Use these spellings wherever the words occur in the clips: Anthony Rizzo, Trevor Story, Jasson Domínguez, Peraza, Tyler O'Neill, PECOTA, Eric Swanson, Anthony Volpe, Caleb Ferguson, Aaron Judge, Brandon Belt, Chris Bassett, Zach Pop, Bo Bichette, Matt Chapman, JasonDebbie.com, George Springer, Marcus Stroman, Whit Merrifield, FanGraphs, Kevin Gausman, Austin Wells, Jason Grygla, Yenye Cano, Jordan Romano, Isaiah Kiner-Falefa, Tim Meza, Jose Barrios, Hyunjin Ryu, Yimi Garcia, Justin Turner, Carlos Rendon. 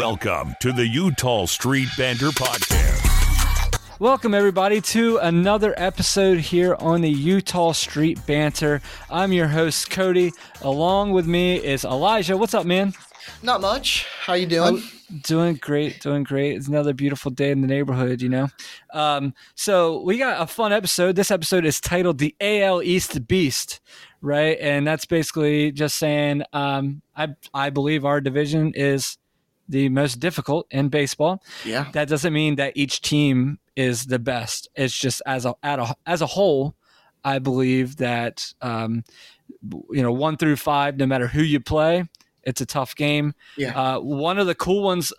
Welcome to the Utah Street Banter Podcast. Welcome, everybody, to another episode here on the Utah Street Banter. I'm your host, Cody. Along with me is Elijah. What's up, man? Not much. How you doing? Doing great. It's another beautiful day in the neighborhood, you know. So we got a fun episode. This episode is titled The AL East Beast, right? And that's basically just saying I believe our division is the most difficult in baseball. Yeah. That doesn't mean that each team is the best. It's just as a whole, I believe that you know, 1 through 5, no matter who you play, it's a tough game. Yeah. One of the cool things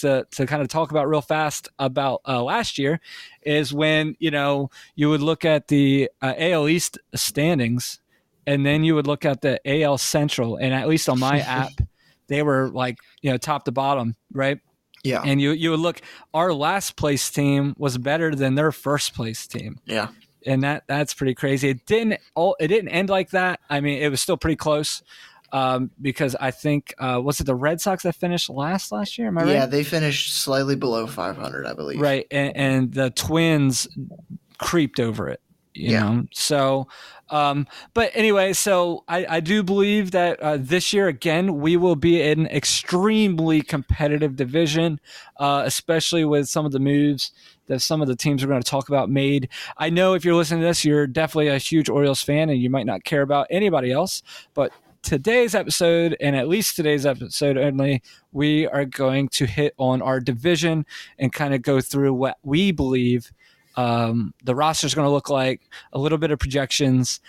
to kind of talk about real fast about last year is when, you know, you would look at the AL East standings and then you would look at the AL Central. And at least on my app, they were like, you know, top to bottom, right? Yeah. And you would look, our last place team was better than their first place team. Yeah. And that's pretty crazy. It didn't end like that. I mean, it was still pretty close. Because I think was it the Red Sox that finished last year? Am I right? Yeah, they finished slightly below 500, I believe. Right, and the Twins creeped over it. You know? So, but anyway, so I do believe that this year again we will be in an extremely competitive division, especially with some of the moves that some of the teams we're going to talk about made. I know if you're listening to this, you're definitely a huge Orioles fan, and you might not care about anybody else, but today's episode, and at least today's episode only, we are going to hit on our division and kind of go through what we believe the roster is going to look like, a little bit of projections,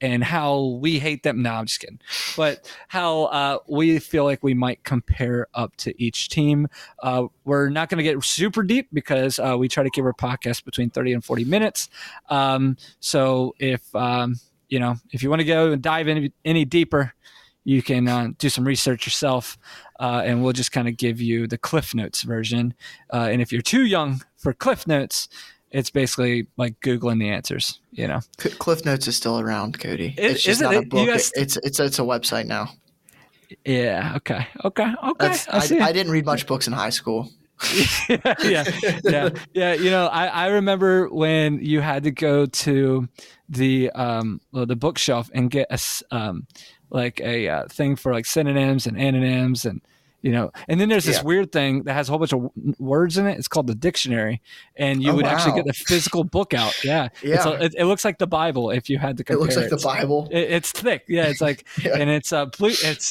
and how we hate them. No, I'm just kidding. But how we feel like we might compare up to each team. We're not going to get super deep because we try to keep our podcast between 30 and 40 minutes. So if... you know, if you want to go and dive in any deeper, you can do some research yourself, and we'll just kind of give you the Cliff Notes version. And if you're too young for Cliff Notes, it's basically like Googling the answers, you know. Cliff Notes is still around, Cody. It's just not a book. It's a website now. Yeah. Okay. I didn't read much books in high school. Yeah. You know, I remember when you had to go to the bookshelf and get a thing for like synonyms and antonyms, and you know, and then there's this weird thing that has a whole bunch of words in it. It's called the dictionary, and you actually get the physical book out. Yeah, yeah. It looks like the Bible if you had to compare. It looks like the Bible. It's thick. Yeah, it's like, and it's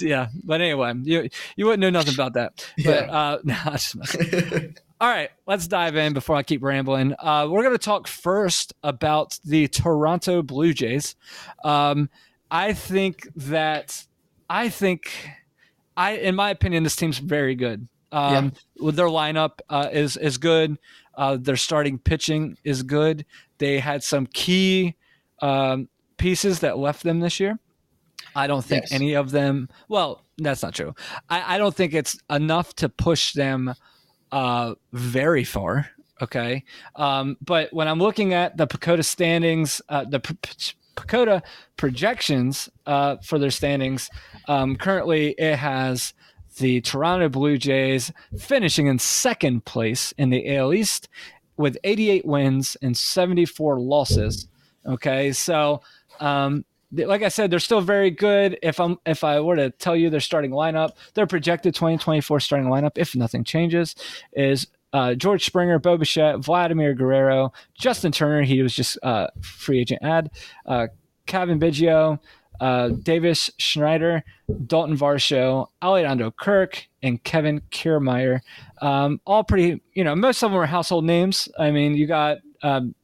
yeah. But anyway, you wouldn't know nothing about that. But all right, let's dive in before I keep rambling. We're going to talk first about the Toronto Blue Jays. In my opinion, this team's very good. With their lineup is good. Their starting pitching is good. They had some key pieces that left them this year. I don't think any of them. Well, that's not true. I don't think it's enough to push them very far. Okay, but when I'm looking at the PECOTA standings, PECOTA projections for their standings. Currently, it has the Toronto Blue Jays finishing in second place in the AL East with 88 wins and 74 losses. Okay, so like I said, they're still very good. If I were to tell you their starting lineup, their projected 2024 starting lineup, if nothing changes, is George Springer, Bo Bichette, Vladimir Guerrero, Justin Turner, he was just free agent add, Kevin Biggio, Davis Schneider, Dalton Varsho, Alejandro Kirk, and Kevin Kiermaier. All pretty, you know, most of them were household names. I mean, you got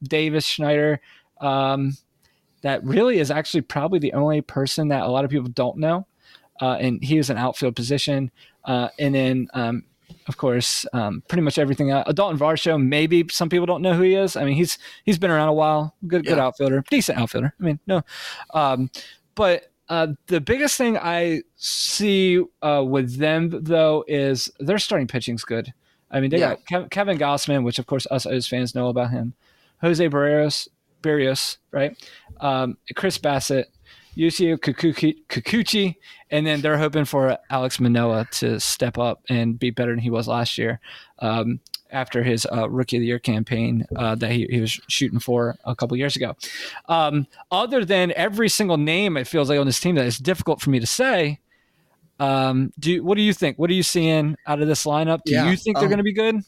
Davis Schneider. That really is actually probably the only person that a lot of people don't know. And he was an outfield position. And then, of course, pretty much everything. Dalton Varsho, maybe some people don't know who he is. I mean, he's been around a while. Good outfielder, decent outfielder. I mean, no. But the biggest thing I see with them though is their starting pitching's good. I mean, they got Kevin Gausman, which of course us O's fans know about him. Jose Barrios, right? Chris Bassett. Yusei Kikuchi, and then they're hoping for Alex Manoah to step up and be better than he was last year after his Rookie of the Year campaign that he was shooting for a couple years ago. Other than every single name, it feels like on this team that is difficult for me to say. What do you think? What are you seeing out of this lineup? Do you think they're going to be good?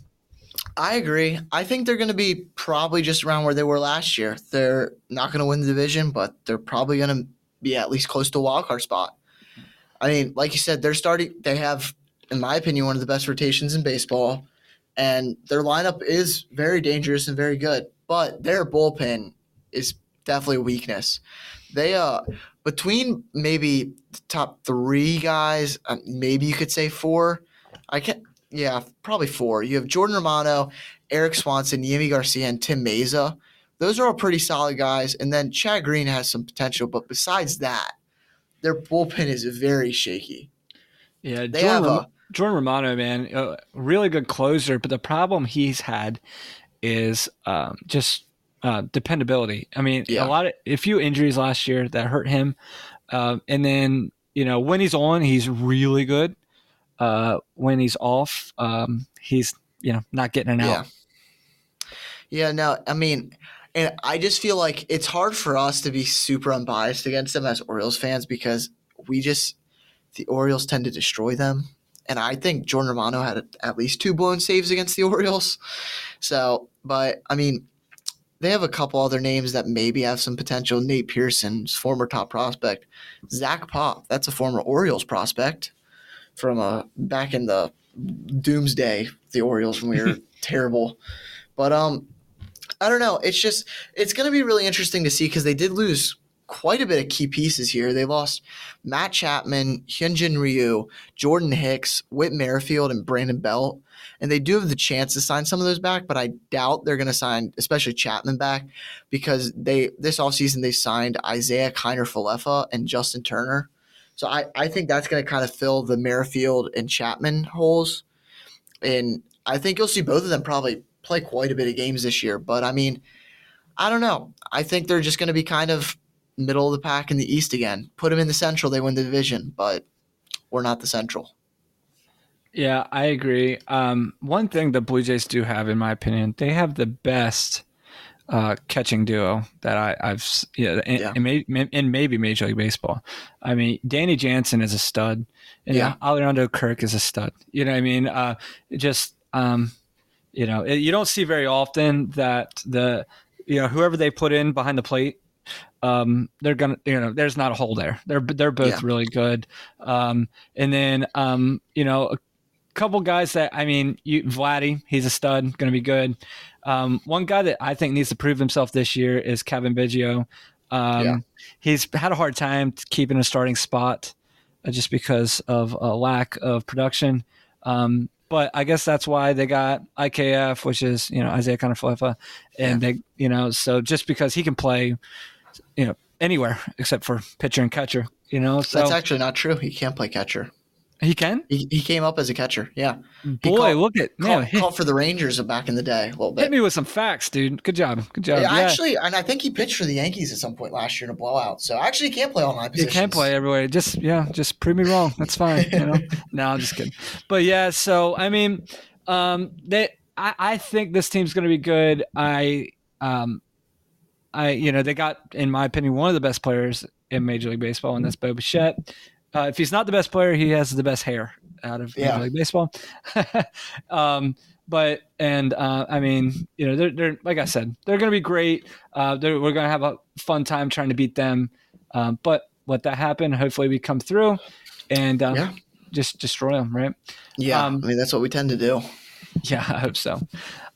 I agree. I think they're going to be probably just around where they were last year. They're not going to win the division, but they're probably going to be at least close to a wild card spot. I mean, like you said, they have, in my opinion, one of the best rotations in baseball, and their lineup is very dangerous and very good, but their bullpen is definitely a weakness. They between maybe the top three guys, maybe you could say four. Yeah, probably four. You have Jordan Romano, Eric Swanson, Yimi Garcia, and Tim Meza. Those are all pretty solid guys. And then Chad Green has some potential. But besides that, their bullpen is very shaky. Yeah, Jordan Romano, man, a really good closer. But the problem he's had is dependability. I mean, a few injuries last year that hurt him. And then, when he's on, he's really good. When he's off, he's not getting an out. Yeah, no, I mean, and I just feel like it's hard for us to be super unbiased against them as Orioles fans because the Orioles tend to destroy them, and I think Jordan Romano had at least two blown saves against the Orioles. So, but I mean, they have a couple other names that maybe have some potential. Nate Pearson's former top prospect, Zach Pop, that's a former Orioles prospect. From back in the doomsday, the Orioles, when we were terrible. But I don't know. It's going to be really interesting to see because they did lose quite a bit of key pieces here. They lost Matt Chapman, Hyunjin Ryu, Jordan Hicks, Whit Merrifield, and Brandon Belt. And they do have the chance to sign some of those back, but I doubt they're going to sign, especially Chapman back, because this offseason they signed Isaiah Kiner-Falefa and Justin Turner. So I think that's going to kind of fill the Merrifield and Chapman holes. And I think you'll see both of them probably play quite a bit of games this year. But, I mean, I don't know. I think they're just going to be kind of middle of the pack in the East again. Put them in the Central, they win the division. But we're not the Central. Yeah, I agree. One thing the Blue Jays do have, in my opinion, they have the best catching duo that and maybe Major League Baseball. I mean, Danny Jansen is a stud, and Alejandro Kirk is a stud. You know what I mean? You don't see very often that whoever they put in behind the plate, they're gonna there's not a hole there. They're both really good. And then couple guys that, I mean, Vladdy, he's a stud, going to be good. One guy that I think needs to prove himself this year is Kevin Biggio. He's had a hard time keeping a starting spot just because of a lack of production. But I guess that's why they got IKF, which is, Isaiah Kiner-Falefa. And they, so just because he can play, anywhere except for pitcher and catcher, So that's actually not true. He can't play catcher. He can? He came up as a catcher, yeah. He called for the Rangers back in the day a little bit. Hit me with some facts, dude. Good job. Yeah. Actually, and I think he pitched for the Yankees at some point last year in a blowout. So actually he can play all nine positions. He can play everywhere. Just prove me wrong. That's fine, No, I'm just kidding. But yeah, so I mean, I think this team's going to be good. They got, in my opinion, one of the best players in Major League Baseball, and that's Bo Bichette. If he's not the best player, he has the best hair out of Major League Baseball. They're like I said, they're going to be great. We're going to have a fun time trying to beat them. But let that happen. Hopefully, we come through and just destroy them, right? Yeah, that's what we tend to do. Yeah, I hope so.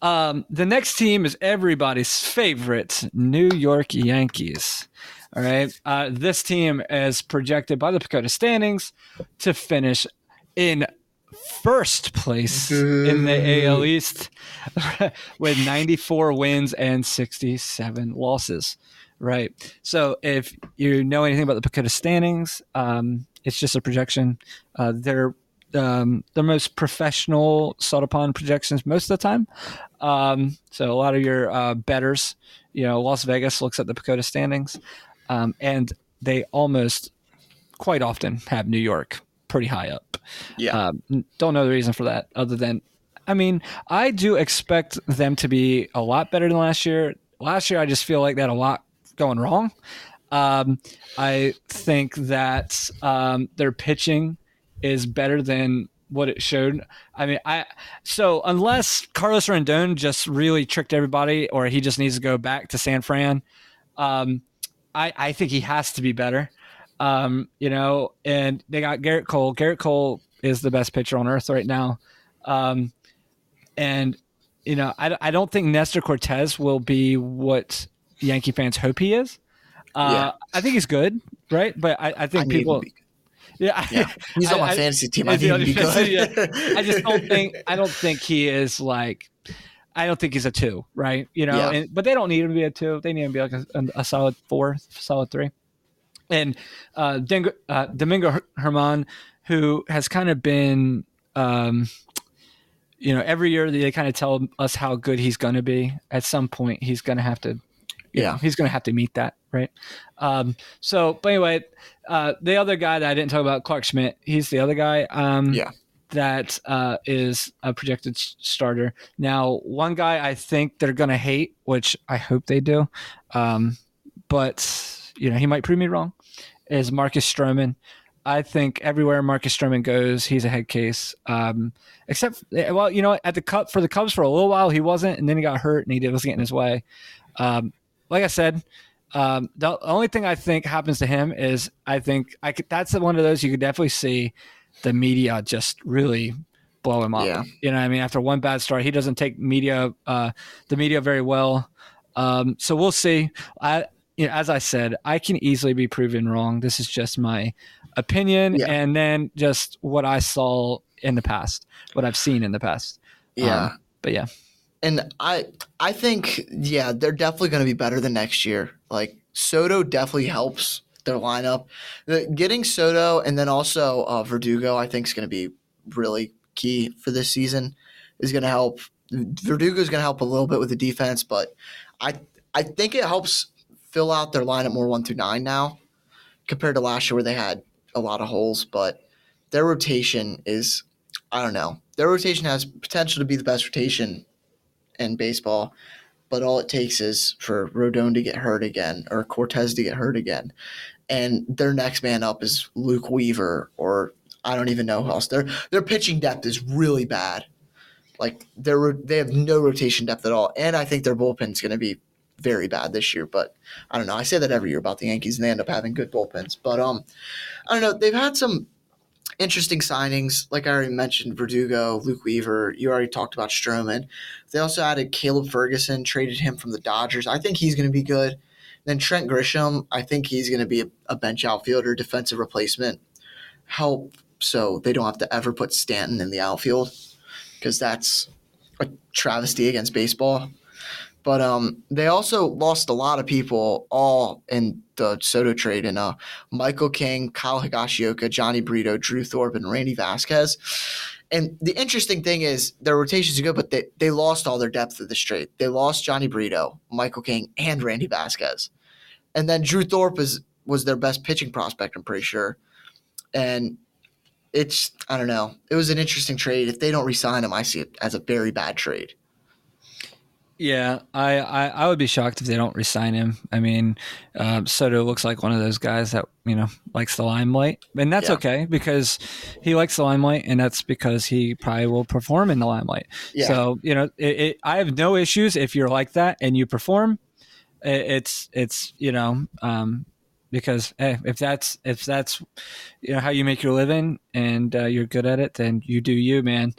The next team is everybody's favorite, New York Yankees. All right. This team is projected by the PECOTA standings to finish in first place in the AL East with 94 wins and 67 losses. Right. So if you know anything about the PECOTA standings, it's just a projection. They're most professional, sought upon projections most of the time. So a lot of your bettors, Las Vegas looks at the PECOTA standings. And they almost quite often have New York pretty high up. Yeah. Don't know the reason for that other than, I mean, I do expect them to be a lot better than last year. Last year, I just feel like they had a lot going wrong. I think that their pitching is better than what it showed. I mean, so unless Carlos Rendon just really tricked everybody, or he just needs to go back to San Fran, I think he has to be better. You know, and they got Garrett Cole. Garrett Cole is the best pitcher on earth right now. And you know, I don't think Nestor Cortez will be what Yankee fans hope he is. I think he's good, right? But I think people. Yeah, he's on my fantasy team. I think he'd be good. I just don't think. I don't think he is like. I don't think he's a 2, right? You know, and, but they don't need him to be a 2. They need him to be like a solid 4, solid 3. And Domingo Germán, who has kind of been, you know, every year they kind of tell us how good he's going to be. At some point, he's going to have to, he's going to have to meet that, right? But anyway, the other guy that I didn't talk about, Clark Schmidt, he's the other guy that is a projected starter. Now, one guy I think they're going to hate, which I hope they do, but you know, he might prove me wrong, is Marcus Stroman. I think everywhere Marcus Stroman goes, he's a head case. Except, well, you know, at the Cup for the Cubs for a little while, he wasn't, and then he got hurt and he wasn't getting his way. Like I said, the only thing I think happens to him is that's one of those you could definitely see the media just really blow him up. Yeah. You know what I mean? After one bad start, he doesn't take the media very well. So we'll see. You know, as I said, I can easily be proven wrong. This is just my opinion, and then just what I saw in the past, what I've seen in the past. And I think, they're definitely going to be better than next year. Like, Soto definitely helps their lineup. Getting Soto and then also Verdugo, I think, is going to be really key for this season. Is going to help. Verdugo is going to help a little bit with the defense, but I think it helps fill out their lineup more 1-9 now compared to last year where they had a lot of holes. But their rotation is, I don't know. Their rotation has potential to be the best rotation in baseball, but all it takes is for Rodon to get hurt again or Cortez to get hurt again. And their next man up is Luke Weaver, or I don't even know who else. Their pitching depth is really bad. Like they have no rotation depth at all. And I think their bullpen's going to be very bad this year, but I don't know. I say that every year about the Yankees, and they end up having good bullpens. But I don't know. They've had some interesting signings, like I already mentioned, Verdugo, Luke Weaver. You already talked about Stroman. They also added Caleb Ferguson, traded him from the Dodgers. I think he's going to be good. Then Trent Grisham, I think he's going to be a bench outfielder, defensive replacement, help so they don't have to ever put Stanton in the outfield because that's a travesty against baseball. But they also lost a lot of people all in the Soto trade. And Michael King, Kyle Higashioka, Johnny Brito, Drew Thorpe, and Randy Vasquez. And the interesting thing is their rotations are good, but they lost all their depth of this trade. They lost Johnny Brito, Michael King, and Randy Vasquez. And then Drew Thorpe was their best pitching prospect, I'm pretty sure. And it's – I don't know. It was an interesting trade. If they don't re-sign him, I see it as a very bad trade. Yeah, I would be shocked if they don't re-sign him. I mean, Soto looks like one of those guys that, you know, likes the limelight. And that's okay because he likes the limelight, and that's because he probably will perform in the limelight. Yeah. So, you know, I have no issues if you're like that and you perform. It's you know, because hey, if that's you know how you make your living and you're good at it, then you do you, man.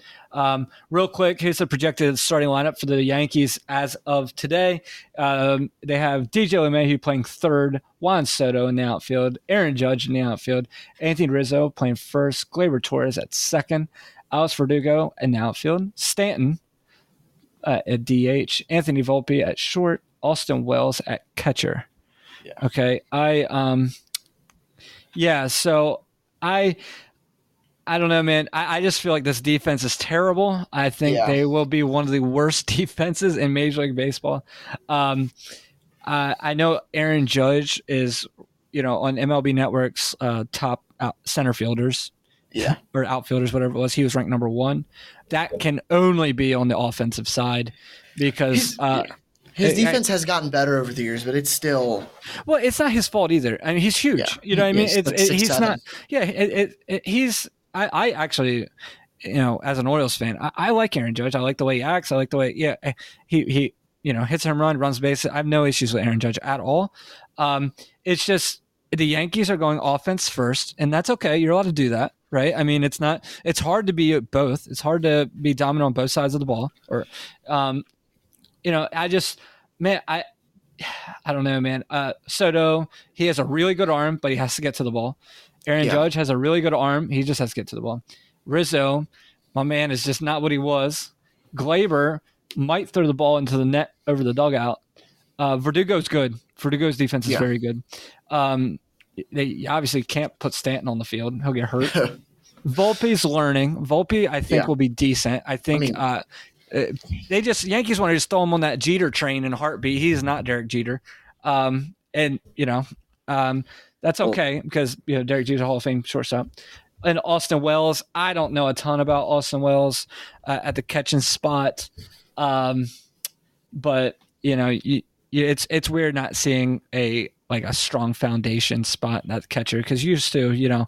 Real quick, here's the projected starting lineup for the Yankees as of today. They have DJ LeMahieu playing third, Juan Soto in the outfield, Aaron Judge in the outfield, Anthony Rizzo playing first, Gleyber Torres at second, Alex Verdugo in the outfield, Stanton at DH, Anthony Volpe at short, Austin Wells at catcher. Yeah. Okay. So I don't know, man. I just feel like this defense is terrible. I think they will be one of the worst defenses in Major League Baseball. I know Aaron Judge is, you know, on MLB Network's top center fielders, or outfielders, whatever it was, he was ranked number one. That can only be on the offensive side because his defense has gotten better over the years, but it's still well. It's not his fault either. I mean, he's huge. Yeah, you know what I mean? He's not. Yeah, he's. I actually, you know, as an Orioles fan, I like Aaron Judge. I like the way he acts. I like the way he you know, hits home run, runs bases. I have no issues with Aaron Judge at all. It's just the Yankees are going offense first, and that's okay. You're allowed to do that, right? I mean, it's not. It's hard to be both. It's hard to be dominant on both sides of the ball. Or, you know, I just, man, I don't know, man. Soto, he has a really good arm, but he has to get to the ball. Aaron Judge has a really good arm. He just has to get to the ball. Rizzo, my man, is just not what he was. Glaber might throw the ball into the net over the dugout. Verdugo's good. Verdugo's defense is very good. They obviously can't put Stanton on the field. He'll get hurt. Volpe's learning. Volpe, I think, will be decent. I think they just – Yankees want to just throw him on that Jeter train in a heartbeat. He's not Derek Jeter. And, you know, that's okay because, you know, Derek Jeter's a Hall of Fame shortstop. And Austin Wells, I don't know a ton about Austin Wells at the catching spot. But, you know, it's weird not seeing a strong foundation spot in that catcher because used to, you know,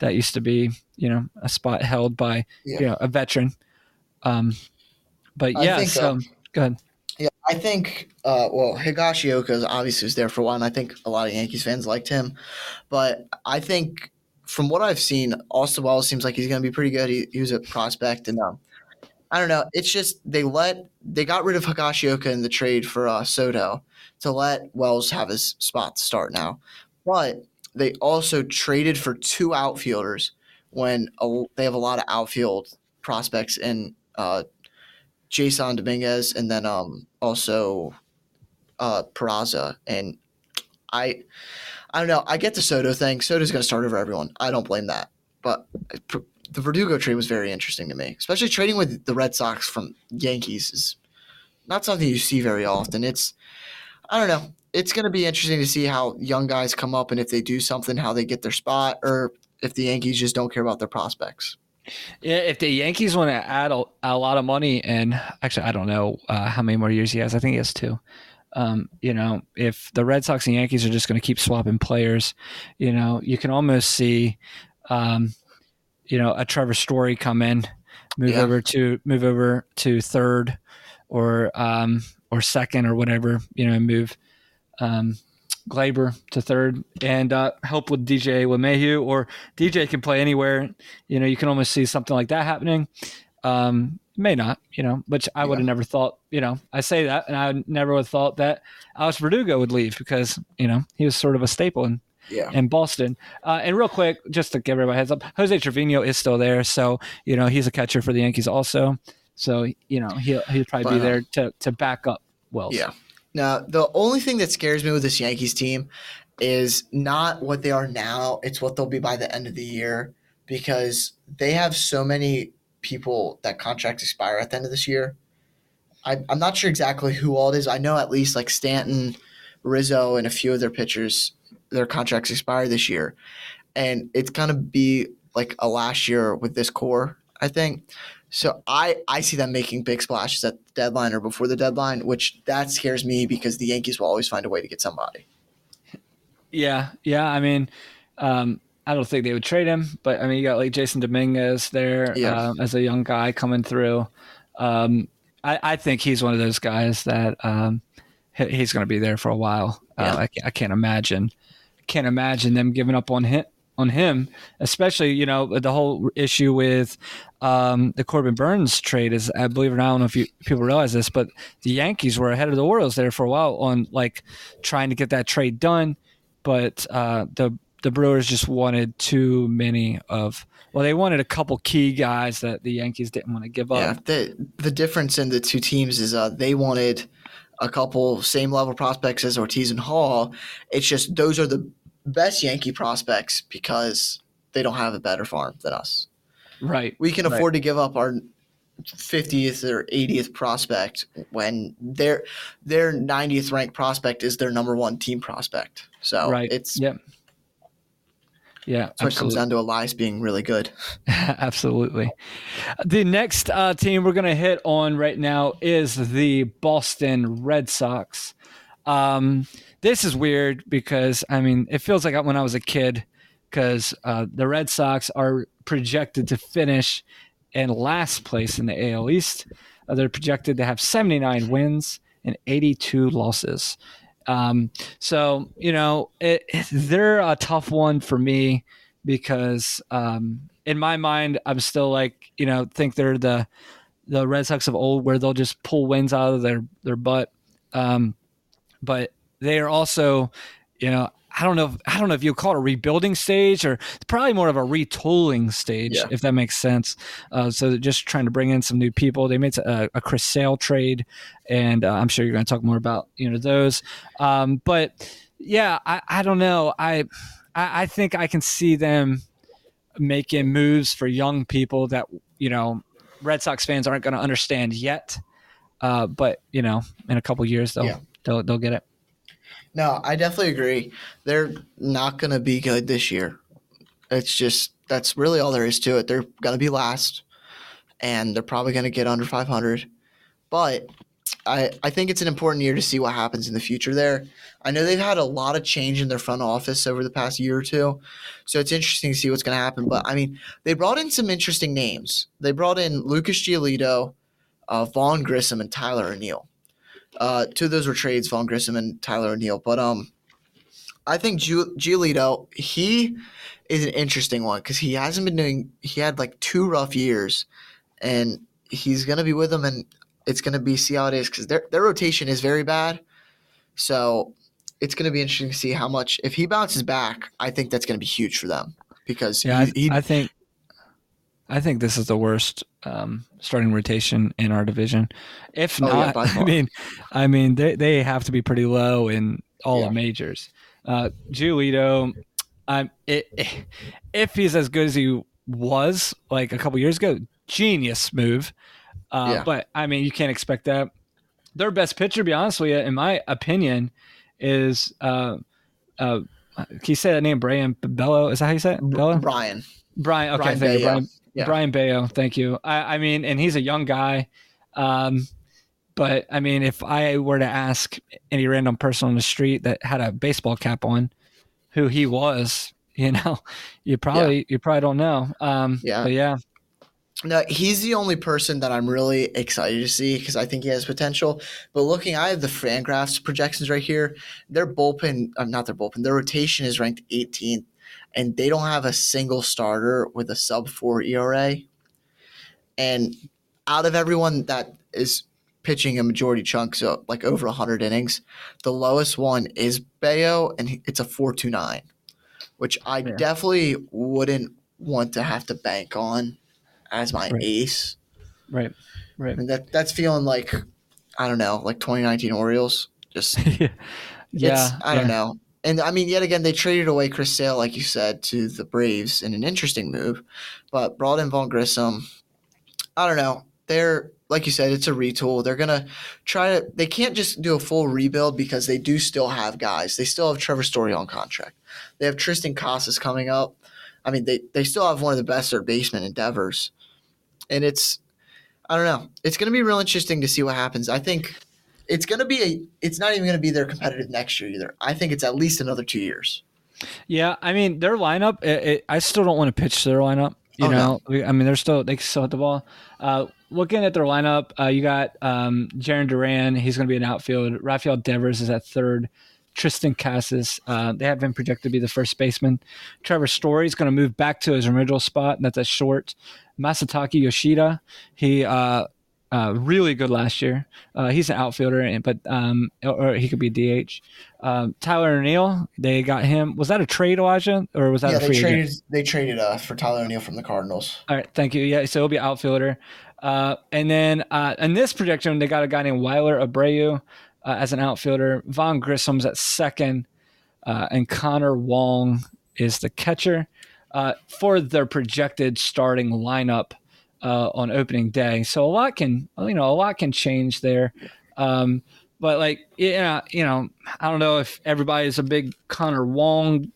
that used to be, you know, a spot held by, you know, a veteran. But yeah, so go ahead. Yeah, I think, Higashioka obviously was there for a while, and I think a lot of Yankees fans liked him. But I think from what I've seen, Austin Wells seems like he's going to be pretty good. He was a prospect, and I don't know. It's just they got rid of Higashioka in the trade for Soto to let Wells have his spot to start now. But they also traded for two outfielders when they have a lot of outfield prospects in Jasson Domínguez and then also Peraza. And I don't know. I get the Soto thing. Soto's going to start over everyone. I don't blame that. But the Verdugo trade was very interesting to me, especially trading with the Red Sox from Yankees is not something you see very often. I don't know. It's going to be interesting to see how young guys come up and if they do something, how they get their spot, or if the Yankees just don't care about their prospects. Yeah, if the Yankees want to add a lot of money, and actually I don't know how many more years he has. I think he has two. You know, if the Red Sox and Yankees are just going to keep swapping players, you know, you can almost see, you know, a Trevor Story come in, move over to third, or second or whatever, you know, move Glaber to third and help with DJ LeMahieu, or DJ can play anywhere. You know, you can almost see something like that happening. May not, you know, which I would have never thought, you know, I say that and I never would have thought that Alex Verdugo would leave because, you know, he was sort of a staple in Boston. And real quick, just to give everybody a heads up, Jose Trevino is still there. So, you know, he's a catcher for the Yankees also. So, you know, he'll probably be there to back up Wells. Yeah. Now, the only thing that scares me with this Yankees team is not what they are now. It's what they'll be by the end of the year because they have so many people that contracts expire at the end of this year. I'm not sure exactly who all it is. I know at least like Stanton, Rizzo, and a few of their pitchers, their contracts expire this year. And it's going to be like a last year with this core, I think. So I see them making big splashes at the deadline or before the deadline, which that scares me because the Yankees will always find a way to get somebody. Yeah. I mean, I don't think they would trade him, but I mean, you got like Jasson Domínguez there as a young guy coming through. I think he's one of those guys that he's going to be there for a while. I can't imagine them giving up on him. Especially, you know, the whole issue with the Corbin Burnes trade is, I believe, and I don't know if people realize this, but the Yankees were ahead of the Orioles there for a while on like trying to get that trade done, but the Brewers just wanted too many they wanted a couple key guys that the Yankees didn't want to give up. Yeah, the difference in the two teams is they wanted a couple same level prospects as Ortiz and Hall. It's just those are the best Yankee prospects because they don't have a better farm than us. Right. We can afford to give up our 50th or 80th prospect when their 90th ranked prospect is their number one team prospect. So it's Yeah, so it comes down to Elias being really good. Absolutely. The next team we're going to hit on right now is the Boston Red Sox. This is weird because, I mean, it feels like when I was a kid, because the Red Sox are projected to finish in last place in the AL East. They're projected to have 79 wins and 82 losses. So, you know, they're a tough one for me because, in my mind, I'm still like, you know, think they're the Red Sox of old where they'll just pull wins out of their butt. But they are also, you know, I don't know if you call it a rebuilding stage, or it's probably more of a retooling stage, if that makes sense. So they're just trying to bring in some new people. They made a Chris Sale trade, and I'm sure you're going to talk more about, you know, those. But yeah, I don't know. I think I can see them making moves for young people that, you know, Red Sox fans aren't going to understand yet. But you know, in a couple of years they'll get it. No, I definitely agree. They're not going to be good this year. It's just that's really all there is to it. They're going to be last, and they're probably going to get under 500. But I think it's an important year to see what happens in the future there. I know they've had a lot of change in their front office over the past year or two, so it's interesting to see what's going to happen. But, I mean, they brought in some interesting names. They brought in Lucas Giolito, Vaughn Grissom, and Tyler O'Neill. Two of those were trades, Vaughn Grissom and Tyler O'Neill. But I think Giolito, he is an interesting one because he hasn't been doing – he had like two rough years, and he's going to be with them, and it's going to be see how it is because their rotation is very bad. So it's going to be interesting to see how much – if he bounces back, I think that's going to be huge for them because I think this is the worst starting rotation in our division. If not, I mean, they have to be pretty low in all the majors. Giolito, if he's as good as he was like a couple years ago, genius move. But I mean, you can't expect that. Their best pitcher, to be honest with you, in my opinion, is can you say that name? Brian Bello? Is that how you say it? Bello? Brian. Okay, Brian thank Bayo. You, Brian. Yeah. Brian Bayo, thank you. I mean, and he's a young guy, but I mean, if I were to ask any random person on the street that had a baseball cap on, who he was, you know, you probably don't know. No, he's the only person that I'm really excited to see because I think he has potential. But looking, I have the FanGraphs projections right here. Their rotation is ranked 18th. And they don't have a single starter with a sub-4 ERA. And out of everyone that is pitching a majority chunk, so like over 100 innings, the lowest one is Bayo, and it's a 4.29, which I definitely wouldn't want to have to bank on as my ace. Right. And that's feeling like, I don't know, like 2019 Orioles. Just don't know. And, I mean, yet again, they traded away Chris Sale, like you said, to the Braves in an interesting move, but brought in Vaughn Grissom. I don't know. They're, like you said, it's a retool. They're going to try to – they can't just do a full rebuild because they do still have guys. They still have Trevor Story on contract. They have Tristan Casas coming up. I mean, they still have one of the best third baseman endeavors. And it's – I don't know. It's going to be real interesting to see what happens. I think – it's not even going to be their competitive next year either. I think it's at least another 2 years. Yeah, I mean their lineup. I still don't want to pitch their lineup. You know, I mean they still hit the ball. Looking at their lineup, you got Jarren Duran. He's going to be an outfield. Rafael Devers is at third. Tristan Casas. They have been projected to be the first baseman. Trevor Story is going to move back to his original spot, and that's a short. Masataka Yoshida. He. Really good last year. He's an outfielder, or he could be DH. Tyler O'Neill, they got him. Was that a trade, Elijah, or was that a free agent? They traded for Tyler O'Neill from the Cardinals. All right, thank you. Yeah, so he'll be outfielder. And then in this projection, they got a guy named Weiler Abreu as an outfielder. Vaughn Grissom's at second, and Connor Wong is the catcher for their projected starting lineup. On opening day, so a lot can change there, but like I don't know if everybody is a big Connor Wong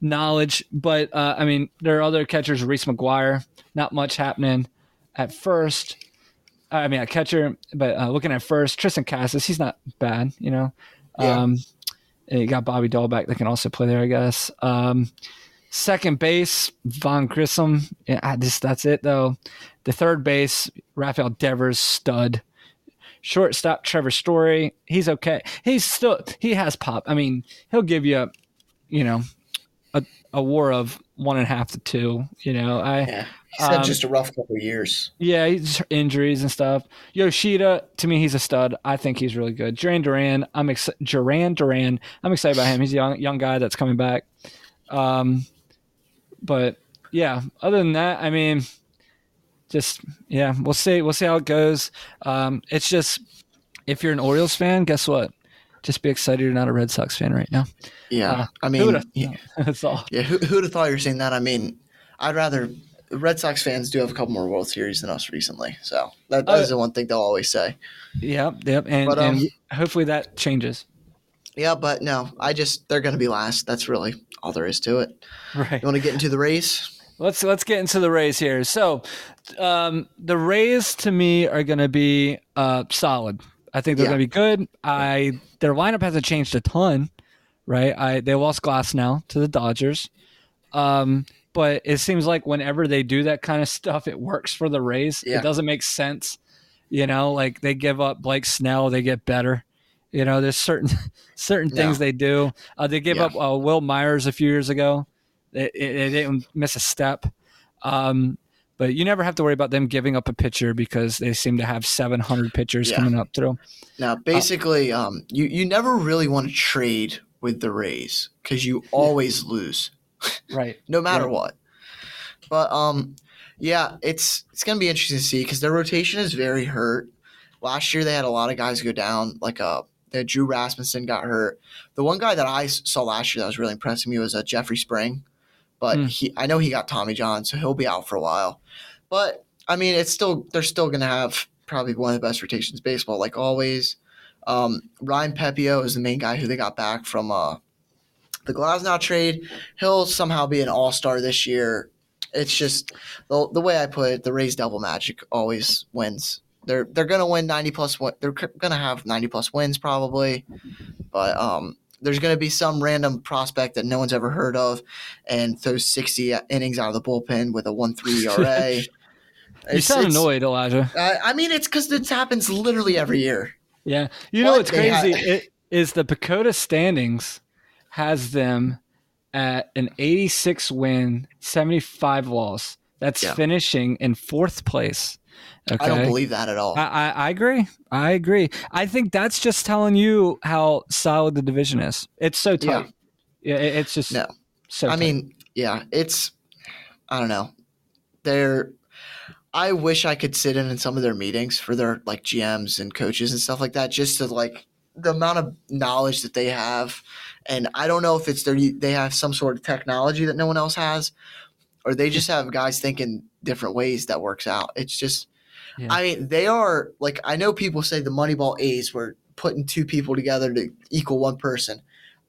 knowledge. But, I mean, there are other catchers, Reese McGuire, not much happening at first. I mean, at catcher, but looking at first, Tristan Casas, he's not bad, you know. Yeah. You got Bobby Dahlbeck that can also play there, I guess. Second base, Vaughn Grissom. Yeah, that's it, though. The third base, Rafael Devers, stud. Shortstop, Trevor Story. He's okay. He has pop. I mean, he'll give you, you know, a war of 1.5 to 2. You know, he's had just a rough couple of years. Yeah, he's injuries and stuff. Yoshida, to me, he's a stud. I think he's really good. Duran Duran, I'm excited about him. He's a young guy that's coming back. But yeah, other than that, I mean, just yeah, we'll see how it goes. It's just, if you're an Orioles fan, guess what? Just be excited you're not a Red Sox fan right now. Yeah, I mean, yeah, that's all. Yeah, who'd have thought you were saying that? I mean, Red Sox fans do have a couple more World Series than us recently, so that is the one thing they'll always say. Yep, and hopefully that changes. Yeah, but no, they're going to be last. That's really all there is to it. Right. You want to get into the Rays? Let's get into the Rays here. So, the Rays to me are going to be solid. I think they're going to be good. Their lineup hasn't changed a ton, right? They lost Glasnow to the Dodgers. But it seems like whenever they do that kind of stuff, it works for the Rays. Yeah. It doesn't make sense. You know, like they give up Blake Snell, they get better. You know, there's certain things they do. They gave up Will Myers a few years ago. They didn't miss a step. But you never have to worry about them giving up a pitcher because they seem to have 700 pitchers coming up through. Now, basically, you never really want to trade with the Rays because you always lose. Right. No matter what. But it's going to be interesting to see because their rotation is very hurt. Last year they had a lot of guys go down. Like Drew Rasmussen got hurt. The one guy that I saw last year that was really impressing me was Jeffrey Sprang. But I know he got Tommy John, so he'll be out for a while. But I mean, they're still going to have probably one of the best rotations in baseball, like always. Ryan Pepio is the main guy who they got back from the Glasnow trade. He'll somehow be an all-star this year. It's just the way I put it, the Rays double magic always wins. They're going to win 90-plus – they're going to have 90-plus wins probably. But there's going to be some random prospect that no one's ever heard of and throws 60 innings out of the bullpen with a 1.3 ERA. You sound annoyed, Elijah. I mean, it's because this happens literally every year. Yeah. You know what's crazy is the PECOTA standings has them at an 86 win, 75 loss. That's finishing in fourth place. Okay. I don't believe that at all. I agree. I think that's just telling you how solid the division is. It's so tight. Yeah, it's just so tight. I mean, I don't know. I wish I could sit in some of their meetings for their like GMs and coaches and stuff like that, just to like the amount of knowledge that they have. And I don't know if it's they have some sort of technology that no one else has, or they just have guys thinking different ways that works out. It's just I mean, they are like, I know people say the Moneyball A's were putting two people together to equal one person.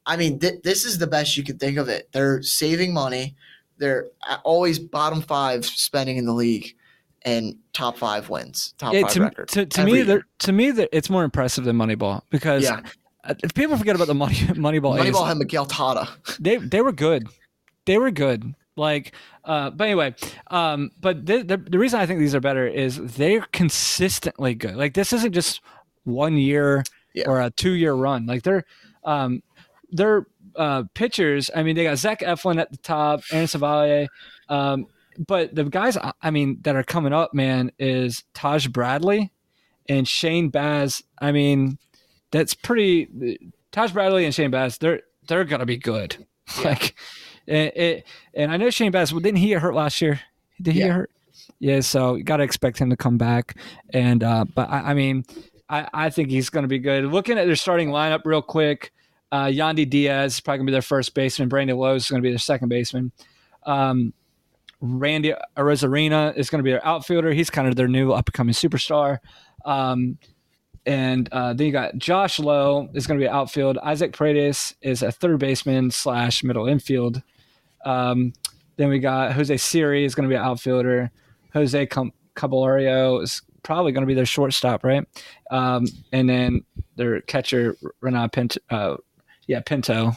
I mean, this is the best you can think of it. They're saving money. They're always bottom five spending in the league and top five wins, top five record. To me, it's more impressive than Moneyball because if people forget about the Moneyball A's. Moneyball had Miguel Tata. They were good. They were good. Like, but anyway, but the reason I think these are better is they're consistently good. Like, this isn't just 1 year or a 2 year run. Like, they're pitchers. I mean, they got Zach Eflin at the top, Aaron Savalier. But the guys, I mean, that are coming up, man, is Taj Bradley and Shane Baz. I mean, Taj Bradley and Shane Baz. They're gonna be good. Yeah. Like. And I know Shane Bass, didn't he get hurt last year? Did he get hurt? Yeah, so you got to expect him to come back. And but I mean, I think he's going to be good. Looking at their starting lineup real quick, Yandy Diaz is probably going to be their first baseman. Brandon Lowe is going to be their second baseman. Randy Arozarena is going to be their outfielder. He's kind of their new up-and-coming superstar. And then you got Josh Lowe is going to be outfield. Isaac Paredes is a third baseman / middle infield. Then we got Jose Siri is going to be an outfielder. Jose Caballero is probably going to be their shortstop, right? And then their catcher, Renan Pinto. Pinto.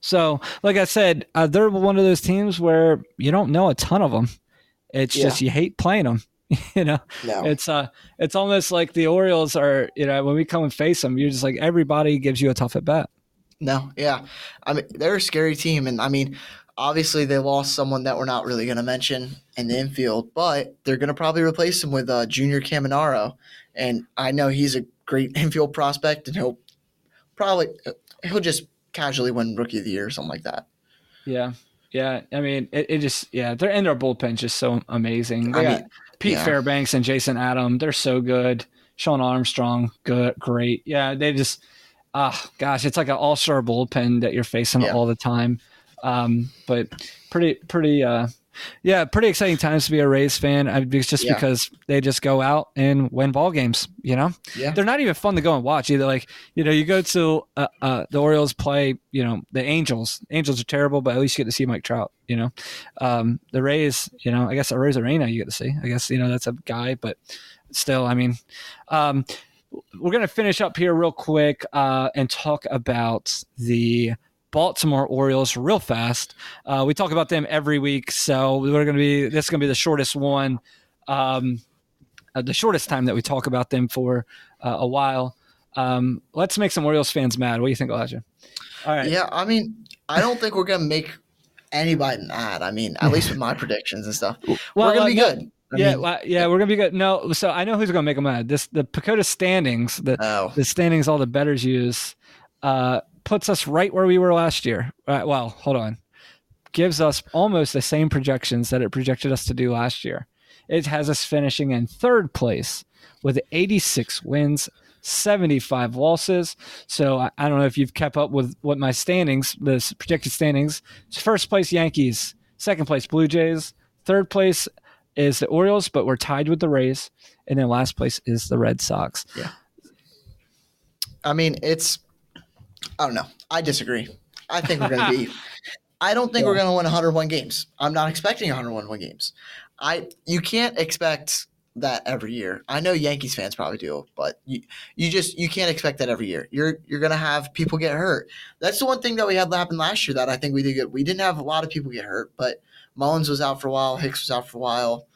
So, like I said, they're one of those teams where you don't know a ton of them. It's just you hate playing them. It's almost like the Orioles are, when we come and face them, you're just like everybody gives you a tough at bat. I mean, they're a scary team. And, I mean, obviously they lost someone that we're not really going to mention in the infield, but they're going to probably replace him with Junior Caminero. And I know he's a great infield prospect, and he'll just casually win Rookie of the Year or something like that. Yeah. Yeah. I mean, they're in their bullpen just so amazing. Pete Fairbanks and Jason Adam, they're so good. Sean Armstrong, good, great. Yeah, they just it's like an all-star bullpen that you're facing all the time. But pretty exciting times to be a Rays fan. Because they just go out and win ball games. They're not even fun to go and watch either. Like you go to the Orioles play. The Angels. Angels are terrible, but at least you get to see Mike Trout. The Rays. I guess at Rays Arena you get to see. I guess that's a guy, but still, I mean, we're gonna finish up here real quick and talk about the Baltimore Orioles real fast. We talk about them every week, so this is gonna be the shortest one, the shortest time that we talk about them for a while. Let's make some Orioles fans mad. What do you think, Elijah? All right. Yeah, I mean, I don't think we're gonna make anybody mad. I mean, at least with my predictions and stuff, we're gonna be good. We're gonna be good. No, so I know who's gonna make them mad. The PECOTA standings, the standings all the bettors use, puts us right where we were last year. Well, hold on. Gives us almost the same projections that it projected us to do last year. It has us finishing in third place with 86 wins, 75 losses. So I don't know if you've kept up with what my standings, the projected standings. It's first place Yankees, second place Blue Jays, third place is the Orioles, but we're tied with the Rays, and then last place is the Red Sox. Yeah. I mean, I don't know. I disagree. I think we're going to be – I don't think we're going to win 101 games. I'm not expecting 101 games. You can't expect that every year. I know Yankees fans probably do, but you can't expect that every year. You're going to have people get hurt. That's the one thing that we had happen last year that I think we did good. We didn't have a lot of people get hurt, but Mullins was out for a while. Hicks was out for a while.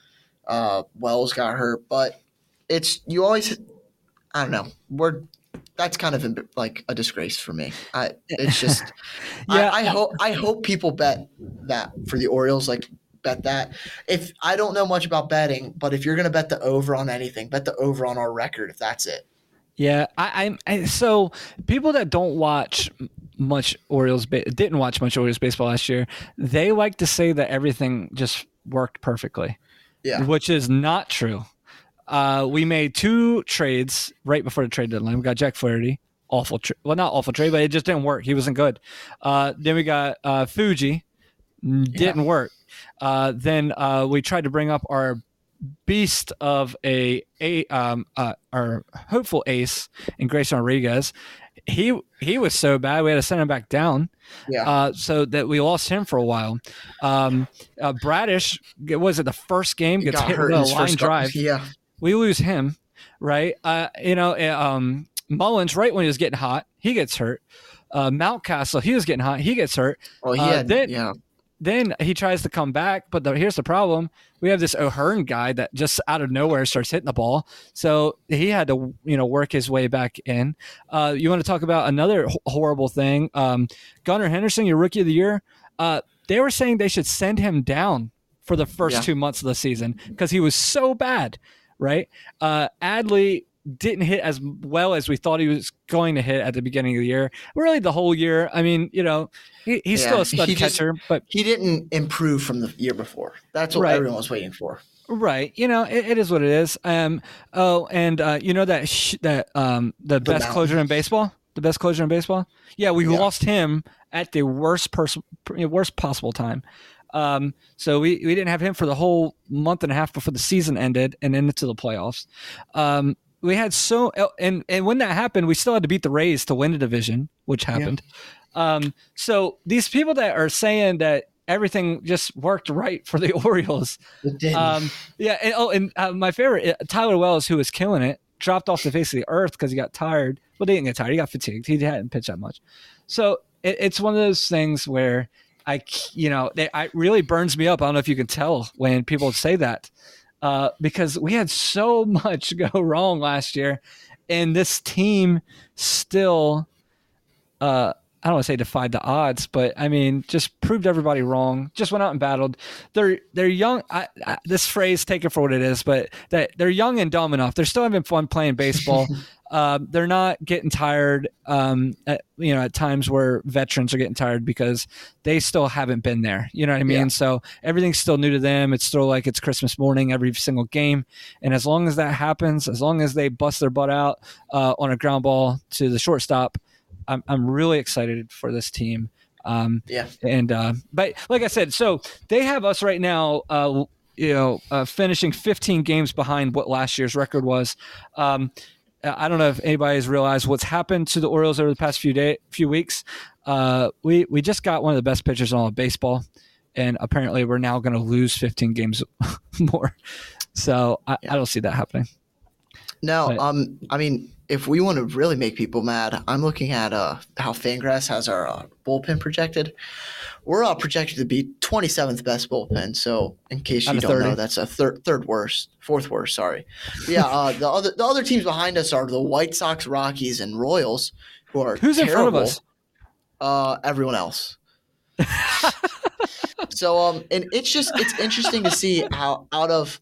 Wells got hurt. But you always – I don't know. That's kind of like a disgrace for me. I hope people bet that for the Orioles, like bet that. If I don't know much about betting, but if you're going to bet the over on anything, bet the over on our record, if that's it. Yeah. So people that don't watch much Orioles, didn't watch much Orioles baseball last year, they like to say that everything just worked perfectly. Yeah. Which is not true. We made two trades right before the trade deadline. We got Jack Flaherty, not awful trade, but it just didn't work. He wasn't good. Then we got Fuji, didn't work. Then we tried to bring up our beast of our hopeful ace in Grayson Rodriguez. He was so bad we had to send him back down. Yeah. So that we lost him for a while. Bradish, was it the first game? Gets hit with a line drive. Yeah. We lose him, right? Mullins, right when he was getting hot, he gets hurt. Mountcastle, he was getting hot, he gets hurt. Oh, Then he tries to come back, but here's the problem. We have this O'Hearn guy that just out of nowhere starts hitting the ball. So he had to, work his way back in. You want to talk about another horrible thing? Gunnar Henderson, your Rookie of the Year, they were saying they should send him down for the first 2 months of the season because he was so bad. Right. Adley didn't hit as well as we thought he was going to hit at the beginning of the year. Really the whole year. I mean, he's still a stud catcher, but he didn't improve from the year before. That's what everyone was waiting for. Right. It is what it is. The best closer in baseball, Yeah. We lost him at the worst possible time. So we didn't have him for the whole month and a half before the season ended and into the playoffs. We had and when that happened, we still had to beat the Rays to win the division, which happened. So these people that are saying that everything just worked right for the Orioles. It did. Yeah. And my favorite, Tyler Wells, who was killing it, dropped off the face of the earth because he got tired. Well, they didn't get tired. He got fatigued. He hadn't pitched that much. So it's one of those things where it really burns me up. I don't know if you can tell when people say that, because we had so much go wrong last year, and this team still, I don't want to say defied the odds, but I mean, just proved everybody wrong. Just went out and battled. They're young. This phrase, take it for what it is, but they're young and dumb enough. They're still having fun playing baseball. They're not getting tired. At times where veterans are getting tired because they still haven't been there. You know what I mean? Yeah. So everything's still new to them. It's still like it's Christmas morning every single game. And as long as that happens, as long as they bust their butt out on a ground ball to the shortstop, I'm really excited for this team. But like I said, so they have us right now, finishing 15 games behind what last year's record was. I don't know if anybody's realized what's happened to the Orioles over the past few weeks. We just got one of the best pitchers in all of baseball, and apparently we're now going to lose 15 games more. So I don't see that happening. No, but, if we want to really make people mad, I'm looking at how Fangraphs has our bullpen projected. We're all projected to be 27th best bullpen. So, in case you don't know, that's a fourth worst. Sorry. Yeah, the other teams behind us are the White Sox, Rockies, and Royals, who are who's terrible. In front of us? Everyone else. So, and it's interesting to see how out of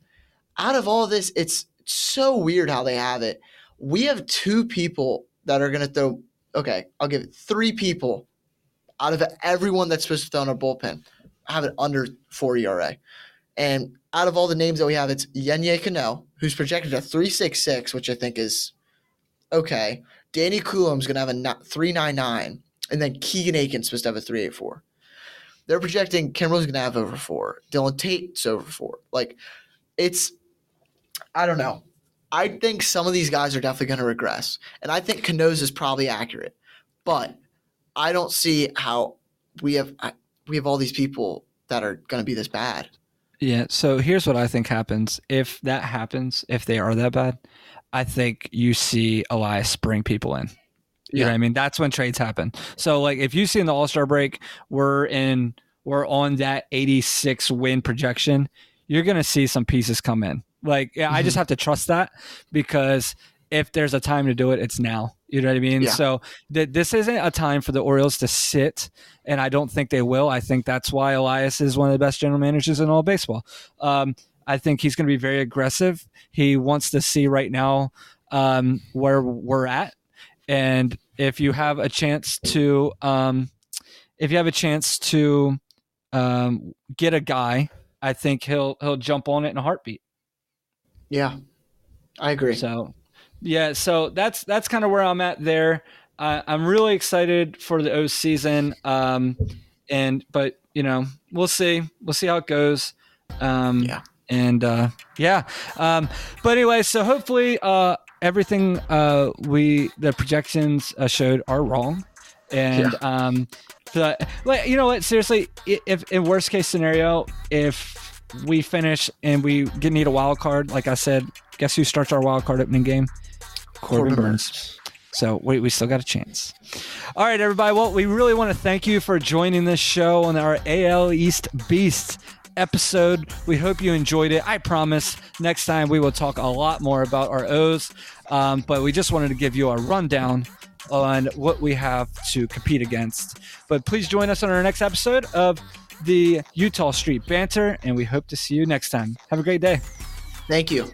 all this, it's so weird how they have it. We have two people that are going to throw – okay, I'll give it three people out of everyone that's supposed to throw in our bullpen have it under 4 ERA. And out of all the names that we have, it's Yenye Cano, who's projected a 3.66, which I think is okay. Danny Coulombe's going to have a 3.99, and then Keegan Aiken's supposed to have a 3.84. They're projecting Kimbrel's going to have over 4. Dylan Tate's over 4. Like, it's – I don't know. I think some of these guys are definitely going to regress, and I think Cano's is probably accurate, but I don't see how we have all these people that are going to be this bad. Yeah, so here's what I think happens. If that happens, if they are that bad, I think you see Elias bring people in. You know what I mean? That's when trades happen. So, like, if you see in the All-Star break, we're on that 86-win projection, you're going to see some pieces come in. Like, yeah, I just have to trust that, because if there's a time to do it, it's now. You know what I mean? Yeah. So this isn't a time for the Orioles to sit, and I don't think they will. I think that's why Elias is one of the best general managers in all baseball. I think he's going to be very aggressive. He wants to see right now where we're at, and if you have a chance to, get a guy, I think he'll jump on it in a heartbeat. Yeah, I agree. So, yeah, so that's kind of where I'm at there. I'm really excited for the O season, but we'll see. We'll see how it goes. But anyway, so hopefully everything the projections showed are wrong, and you know what? Seriously, if in worst case scenario, if we finish and we need a wild card, like I said, guess who starts our wild card opening game? Corbin Burnes. So we still got a chance. All right, everybody. Well, we really want to thank you for joining this show on our AL East Beast episode. We hope you enjoyed it. I promise next time we will talk a lot more about our O's, but we just wanted to give you a rundown on what we have to compete against. But please join us on our next episode of the Utah Street Banter, and we hope to see you next time. Have a great day. Thank you.